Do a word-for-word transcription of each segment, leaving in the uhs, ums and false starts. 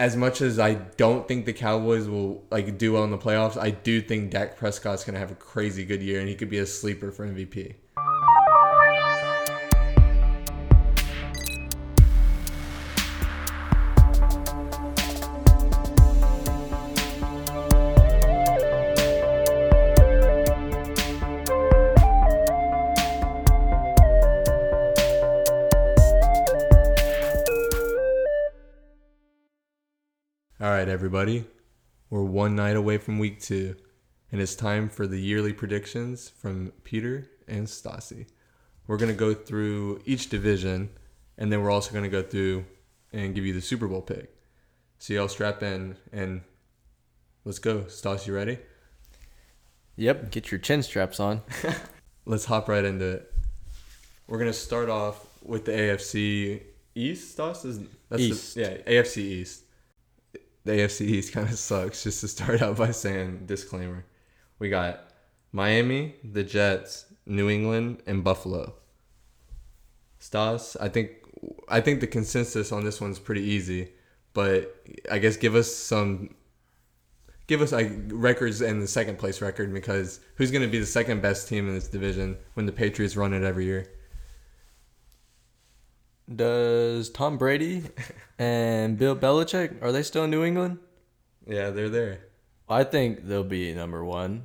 as much as I don't think the Cowboys will like do well in the playoffs, I do think Dak Prescott's going to have a crazy good year, and he could be a sleeper for M V P. Everybody, we're one night away from week two, and it's time for the yearly predictions from Peter and Stassi. We're going to go through each division, and then we're also going to go through and give you the Super Bowl pick. So y'all strap in and let's go. Stassi, you ready? Yep, get your chin straps on. Let's hop right into it. We're going to start off with the A F C East. Stassi? That's East. The, yeah, A F C East. The A F C East kind of sucks, just to start out by saying, disclaimer. We got Miami, the Jets, New England, and Buffalo. Stas, I think I think the consensus on this one's pretty easy, but I guess give us some give us like records and the second place record, because who's going to be the second best team in this division when the Patriots run it every year? Does Tom Brady and Bill Belichick, are they still in New England? Yeah, they're there. I think they'll be number one.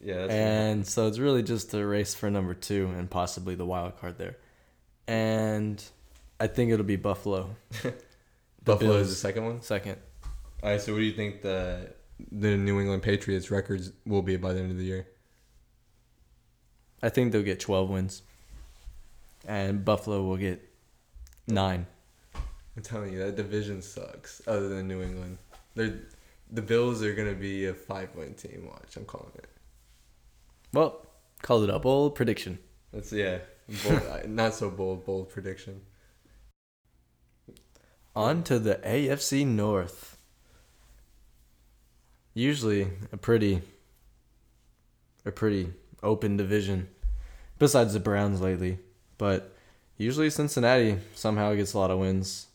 Yeah, that's and right. So it's really just a race for number two and possibly the wild card there. And I think it'll be Buffalo. Buffalo Bills. Is the second one? Second. All right, so what do you think the the New England Patriots records will be by the end of the year? I think they'll get twelve wins. And Buffalo will get nine. I'm telling you, that division sucks, other than New England. They're, the Bills are going to be a five-win team. Watch, I'm calling it. Well, called it a bold prediction. That's, yeah, bold, not so bold, bold prediction. On to the A F C North. Usually a pretty, a pretty open division, besides the Browns lately. But usually Cincinnati somehow gets a lot of wins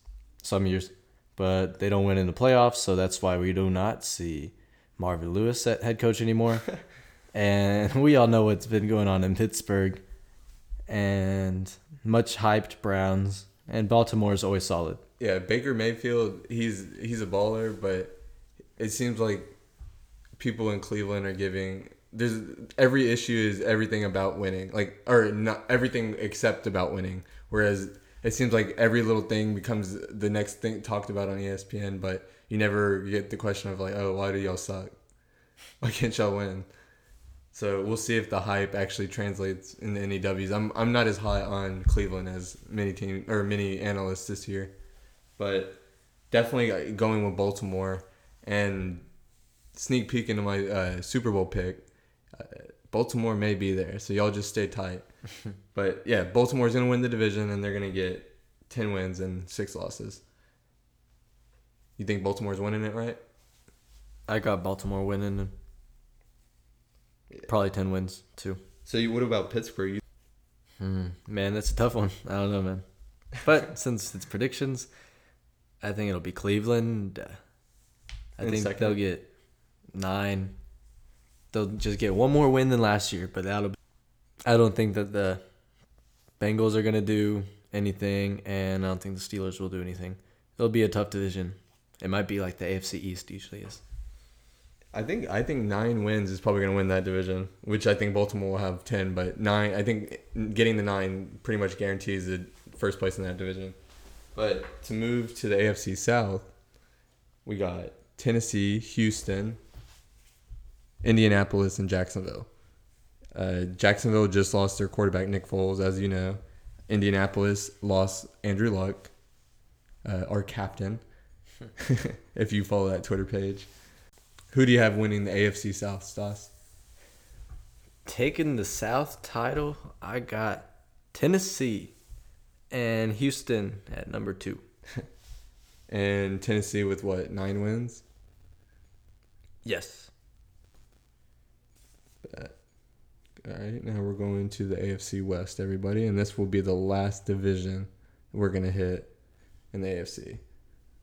some years. But they don't win in the playoffs, so that's why we do not see Marvin Lewis at head coach anymore. And we all know what's been going on in Pittsburgh. And much hyped Browns. And Baltimore is always solid. Yeah, Baker Mayfield, he's he's a baller, but it seems like people in Cleveland are giving... There's every issue is everything about winning, like or not everything except about winning. Whereas it seems like every little thing becomes the next thing talked about on E S P N, but you never get the question of like, oh, why do y'all suck? Why can't y'all win? So we'll see if the hype actually translates into any W's. I'm I'm not as high on Cleveland as many team or many analysts this year, but definitely going with Baltimore. And sneak peek into my uh, Super Bowl pick. Baltimore may be there, so y'all just stay tight. But yeah, Baltimore's going to win the division, and they're going to get ten wins and six losses. You think Baltimore's winning it, right? I got Baltimore winning. Yeah. Probably ten wins, too. So you, what about Pittsburgh? You- hmm. Man, that's a tough one. I don't know, man. But since it's predictions, I think it'll be Cleveland. I In think second. They'll get nine. They'll just get one more win than last year, but that'll be, I don't think that the Bengals are going to do anything, and I don't think the Steelers will do anything. It'll be a tough division. It might be like the A F C East usually is. I think I think nine wins is probably going to win that division, which I think Baltimore will have ten, but nine. I think getting the nine pretty much guarantees the first place in that division. But to move to the A F C South, we got Tennessee, Houston, Indianapolis, and Jacksonville. Uh, Jacksonville just lost their quarterback, Nick Foles, as you know. Indianapolis lost Andrew Luck, uh, our captain, if you follow that Twitter page. Who do you have winning the A F C South, Stas? Taking the South title, I got Tennessee and Houston at number two. And Tennessee with what, nine wins? Yes. That. All right, now we're going to the A F C West, everybody, and this will be the last division we're going to hit in the A F C.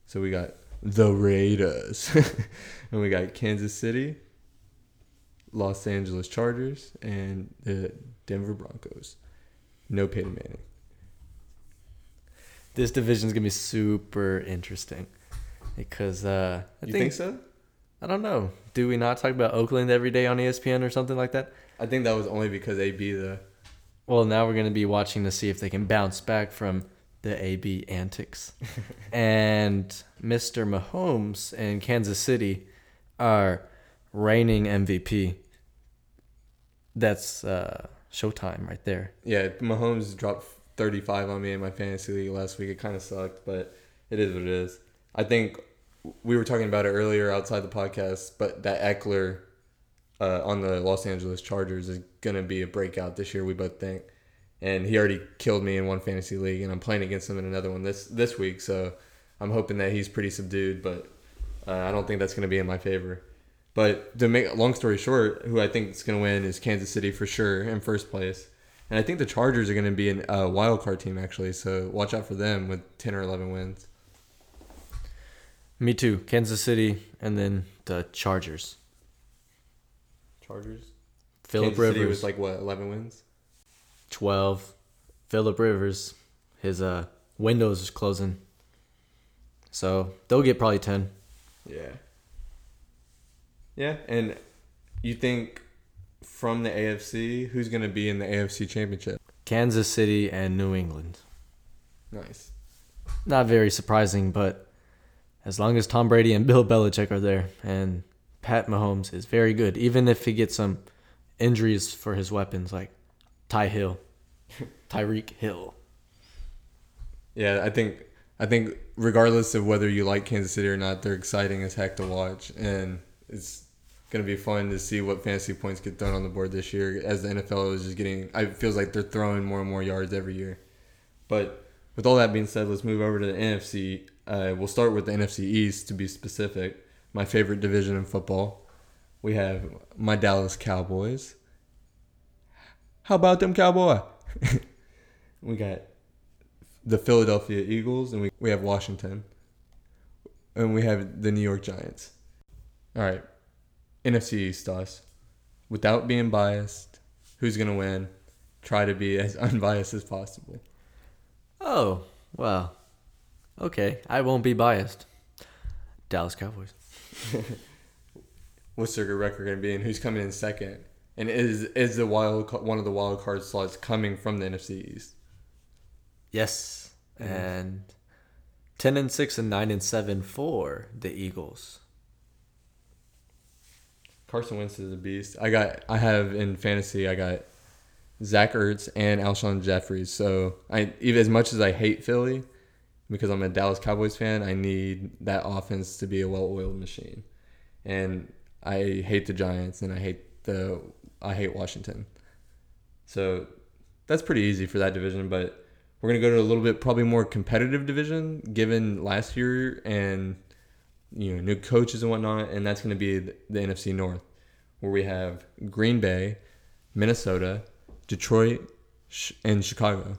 So we got the Raiders. And we got Kansas City, Los Angeles Chargers, and the Denver Broncos. No Peyton Manning. This division's going to be super interesting. Because, uh... I you think, think so? I don't know. Do we not talk about Oakland every day on E S P N or something like that? I think that was only because A B, though. Well, now we're going to be watching to see if they can bounce back from the A B antics. And Mister Mahomes and Kansas City are reigning M V P. That's uh, showtime right there. Yeah, Mahomes dropped thirty-five on me in my fantasy league last week. It kind of sucked, but it is what it is. I think we were talking about it earlier outside the podcast, but that Eckler uh, on the Los Angeles Chargers is going to be a breakout this year, we both think. And he already killed me in one fantasy league, and I'm playing against him in another one this, this week. So I'm hoping that he's pretty subdued, but uh, I don't think that's going to be in my favor. But to make a long story short, who I think is going to win is Kansas City for sure in first place. And I think the Chargers are going to be a uh, wild card team, actually. So watch out for them with ten or eleven wins. Me too. Kansas City and then the Chargers. Chargers? Phillip Rivers. Kansas City was like, what, eleven wins? twelve. Phillip Rivers, his uh, windows is closing. So they'll get probably ten. Yeah. Yeah, and you think from the A F C, who's going to be in the A F C Championship? Kansas City and New England. Nice. Not very surprising, but as long as Tom Brady and Bill Belichick are there, and Pat Mahomes is very good, even if he gets some injuries for his weapons like Ty Hill, Tyreek Hill. Yeah, I think I think regardless of whether you like Kansas City or not, they're exciting as heck to watch, and it's going to be fun to see what fantasy points get thrown on the board this year as the N F L is just getting – it feels like they're throwing more and more yards every year. But with all that being said, let's move over to the N F C. Uh, we'll start with the N F C East to be specific, my favorite division in football. We have my Dallas Cowboys. How about them, Cowboy? We got the Philadelphia Eagles, and we, we have Washington. And we have the New York Giants. All right, N F C East, us. Without being biased, who's going to win? Try to be as unbiased as possible. Oh, well, okay. I won't be biased. Dallas Cowboys. What's their record going to be, and who's coming in second? And is is the wild one of the wild card slots coming from the N F C East? Yes, mm-hmm. And ten and six and nine and seven for the Eagles. Carson Wentz is a beast. I got, I have in fantasy, I got Zach Ertz and Alshon Jeffries. So I, even as much as I hate Philly, because I'm a Dallas Cowboys fan, I need that offense to be a well-oiled machine. And I hate the Giants, and I hate the, I hate Washington. So that's pretty easy for that division. But we're gonna go to a little bit probably more competitive division, given last year and, you know, new coaches and whatnot, and that's going to be the, the N F C North, where we have Green Bay, Minnesota, Detroit, sh- and Chicago.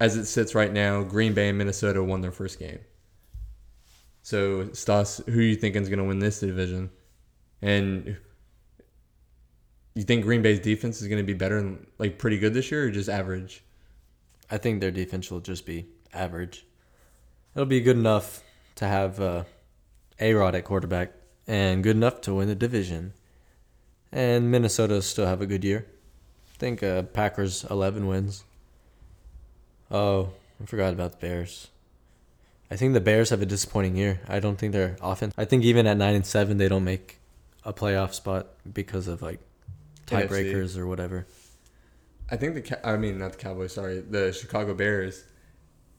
As it sits right now, Green Bay and Minnesota won their first game. So, Stas, who are you thinking is going to win this division? And you think Green Bay's defense is going to be better and like pretty good this year, or just average? I think their defense will just be average. It'll be good enough to have uh, A-Rod at quarterback and good enough to win the division. And Minnesota still have a good year. I think uh, Packers eleven wins. Oh, I forgot about the Bears. I think the Bears have a disappointing year. I don't think they're offense. I think even at nine and seven, they don't make a playoff spot because of like tiebreakers or whatever. I think the Cow- I mean not the Cowboys. Sorry, the Chicago Bears.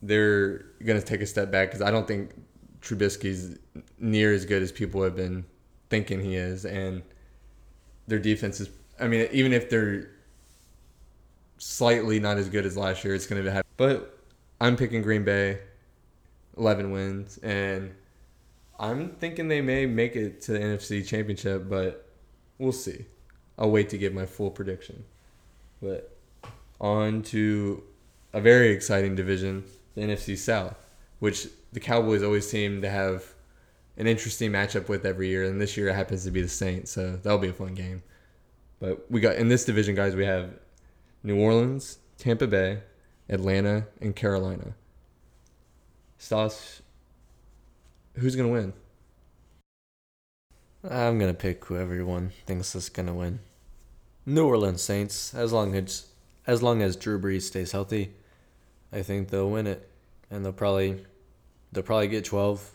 They're gonna take a step back because I don't think Trubisky's near as good as people have been thinking he is, and their defense is, I mean, even if they're slightly not as good as last year, it's going to happen. But I'm picking Green Bay, eleven wins, and I'm thinking they may make it to the N F C Championship, but we'll see. I'll wait to give my full prediction. But on to a very exciting division, the N F C South. which the Cowboys always seem to have an interesting matchup with every year, and this year it happens to be the Saints, so that'll be a fun game. But we got in this division, guys, we have New Orleans, Tampa Bay, Atlanta, and Carolina. Stas, who's going to win? I'm going to pick whoever everyone thinks is going to win. New Orleans Saints, as long as as long as Drew Brees stays healthy, I think they'll win it, and they'll probably they'll probably get twelve,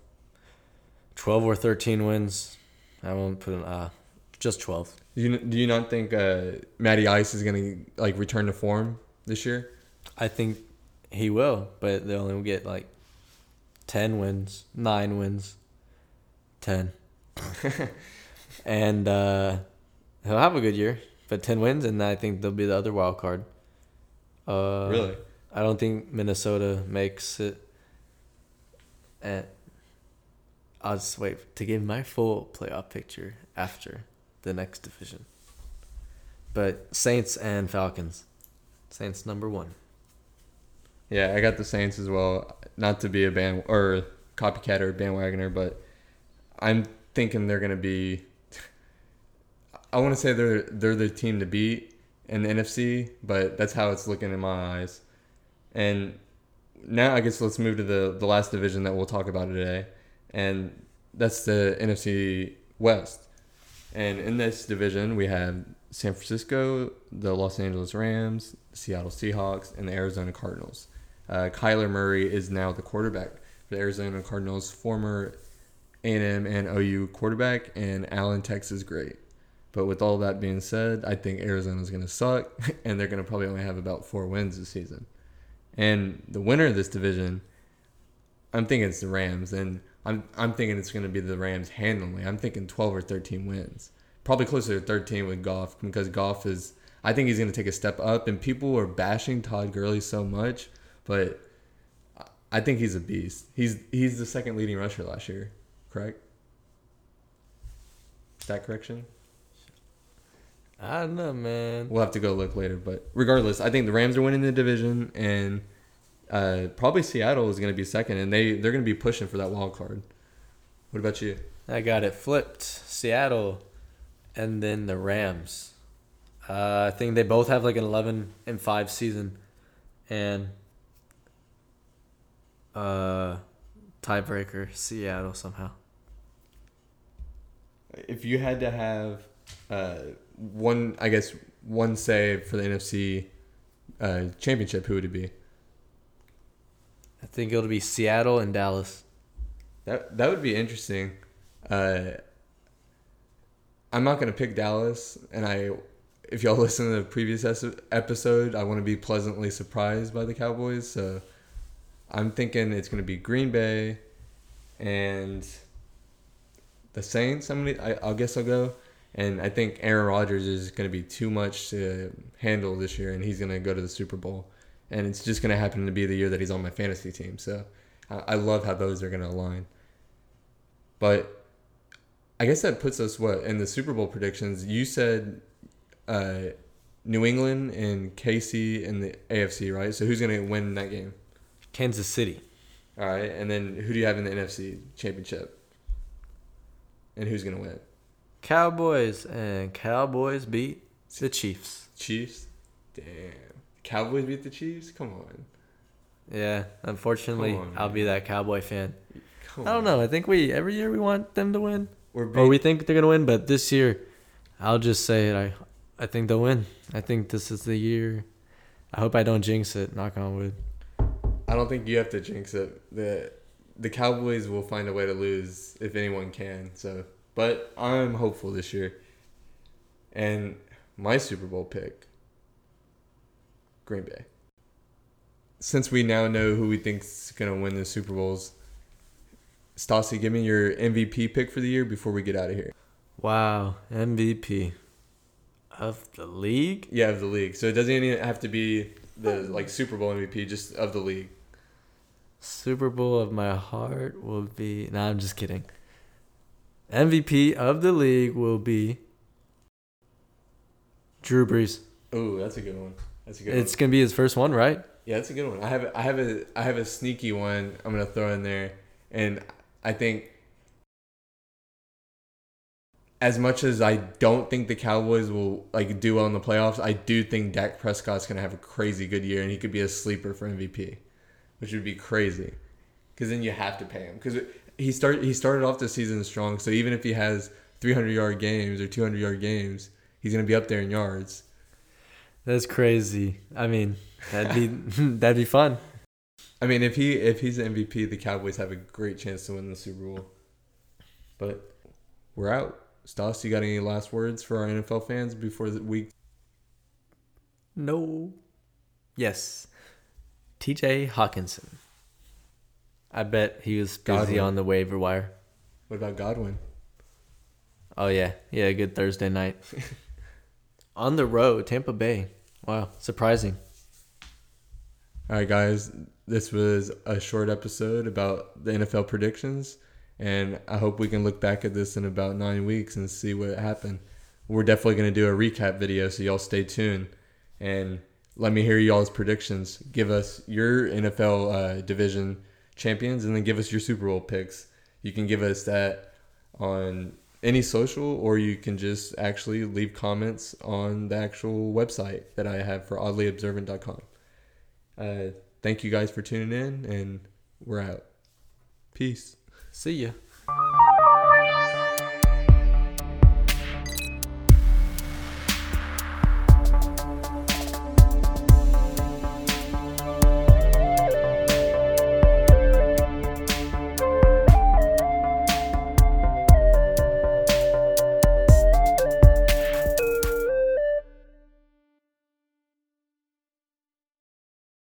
twelve or thirteen wins. I won't put an ah, uh, just twelve. Do you do you not think uh, Matty Ice is going to like return to form this year? I think he will, but they'll only get like ten wins, nine wins, ten. And uh, he'll have a good year, but ten wins, and I think they'll be the other wild card. Uh, really? I don't think Minnesota makes it. And I'll just wait to give my full playoff picture after the next division. But Saints and Falcons. Saints number one. Yeah, I got the Saints as well. Not to be a band or copycat or bandwagoner, but I'm thinking they're going to be... I want to say they're they're the team to beat in the N F C, but that's how it's looking in my eyes. And now I guess let's move to the, the last division that we'll talk about today, and that's the N F C West. And in this division, we have San Francisco, the Los Angeles Rams, Seattle Seahawks, and the Arizona Cardinals. Uh, Kyler Murray is now the quarterback for the Arizona Cardinals, former A and M and O U quarterback, and Allen, Texas great. But with all that being said, I think Arizona's going to suck, and they're going to probably only have about four wins this season. And the winner of this division, I'm thinking it's the Rams, and I'm I'm thinking it's going to be the Rams handily. I'm thinking twelve or thirteen wins, probably closer to thirteen with Goff, because Goff is, I think he's going to take a step up, and people are bashing Todd Gurley so much, but I think he's a beast. He's he's the second leading rusher last year, correct? Stat correction? I don't know, man. We'll have to go look later. But regardless, I think the Rams are winning the division, and uh, probably Seattle is going to be second, and they, they're going to be pushing for that wild card. What about you? I got it flipped. Seattle and then the Rams. Uh, I think they both have like an eleven and five season, and uh, tiebreaker, Seattle somehow. If you had to have... Uh, One, I guess, one save for the N F C uh, championship, who would it be? I think it'll be Seattle and Dallas. That that would be interesting. Uh, I'm not going to pick Dallas, and I, if y'all listen to the previous episode, I want to be pleasantly surprised by the Cowboys, so I'm thinking it's going to be Green Bay and the Saints. I'm gonna, I, I guess I'll go. And I think Aaron Rodgers is going to be too much to handle this year, and he's going to go to the Super Bowl. And it's just going to happen to be the year that he's on my fantasy team. So I love how those are going to align. But I guess that puts us, what, in the Super Bowl predictions. You said uh, New England and K C in the A F C, right? So who's going to win that game? Kansas City. All right. And then who do you have in the N F C championship? And who's going to win? Cowboys, and Cowboys beat the Chiefs. Chiefs? Damn. Cowboys beat the Chiefs? Come on. Yeah, unfortunately, on, I'll be that Cowboy fan. Come I don't on. know. I think we every year we want them to win. Or, or we think they're going to win, but this year, I'll just say it. I I think they'll win. I think this is the year. I hope I don't jinx it, knock on wood. I don't think you have to jinx it. The, the Cowboys will find a way to lose if anyone can, so... But I'm hopeful this year. And my Super Bowl pick, Green Bay. Since we now know who we think's going to win the Super Bowls, Stassi, give me your M V P pick for the year before we get out of here. Wow, M V P of the league? Yeah, of the league. So it doesn't even have to be the like Super Bowl M V P, just of the league. Super Bowl of my heart will be... No, I'm just kidding. M V P of the league will be Drew Brees. Oh, that's a good one. That's a good one. It's going to be his first one, right? Yeah, that's a good one. I have I have a I have a sneaky one I'm gonna throw in there, and I think as much as I don't think the Cowboys will like do well in the playoffs, I do think Dak Prescott's gonna have a crazy good year, and he could be a sleeper for M V P, which would be crazy, because then you have to pay him, because he start he started off the season strong. So even if he has three hundred yard games or two hundred yard games, he's gonna be up there in yards. That's crazy. I mean, that'd be that'd be fun. I mean, if he if he's the M V P, the Cowboys have a great chance to win the Super Bowl. But we're out. Stas, you got any last words for our N F L fans before the week? No. Yes. T J. Hockenson. I bet he was busy Godwin. On the waiver wire. What about Godwin? Oh, yeah. Yeah, good Thursday night. On the road, Tampa Bay. Wow, surprising. All right, guys. This was a short episode about the N F L predictions. And I hope we can look back at this in about nine weeks and see what happened. We're definitely going to do a recap video, so y'all stay tuned. And let me hear y'all's predictions. Give us your N F L uh, division champions, and then give us your Super Bowl picks. You can give us that on any social, or you can just actually leave comments on the actual website that I have for oddly observant dot com. Uh, thank you guys for tuning in, and we're out. Peace. See ya.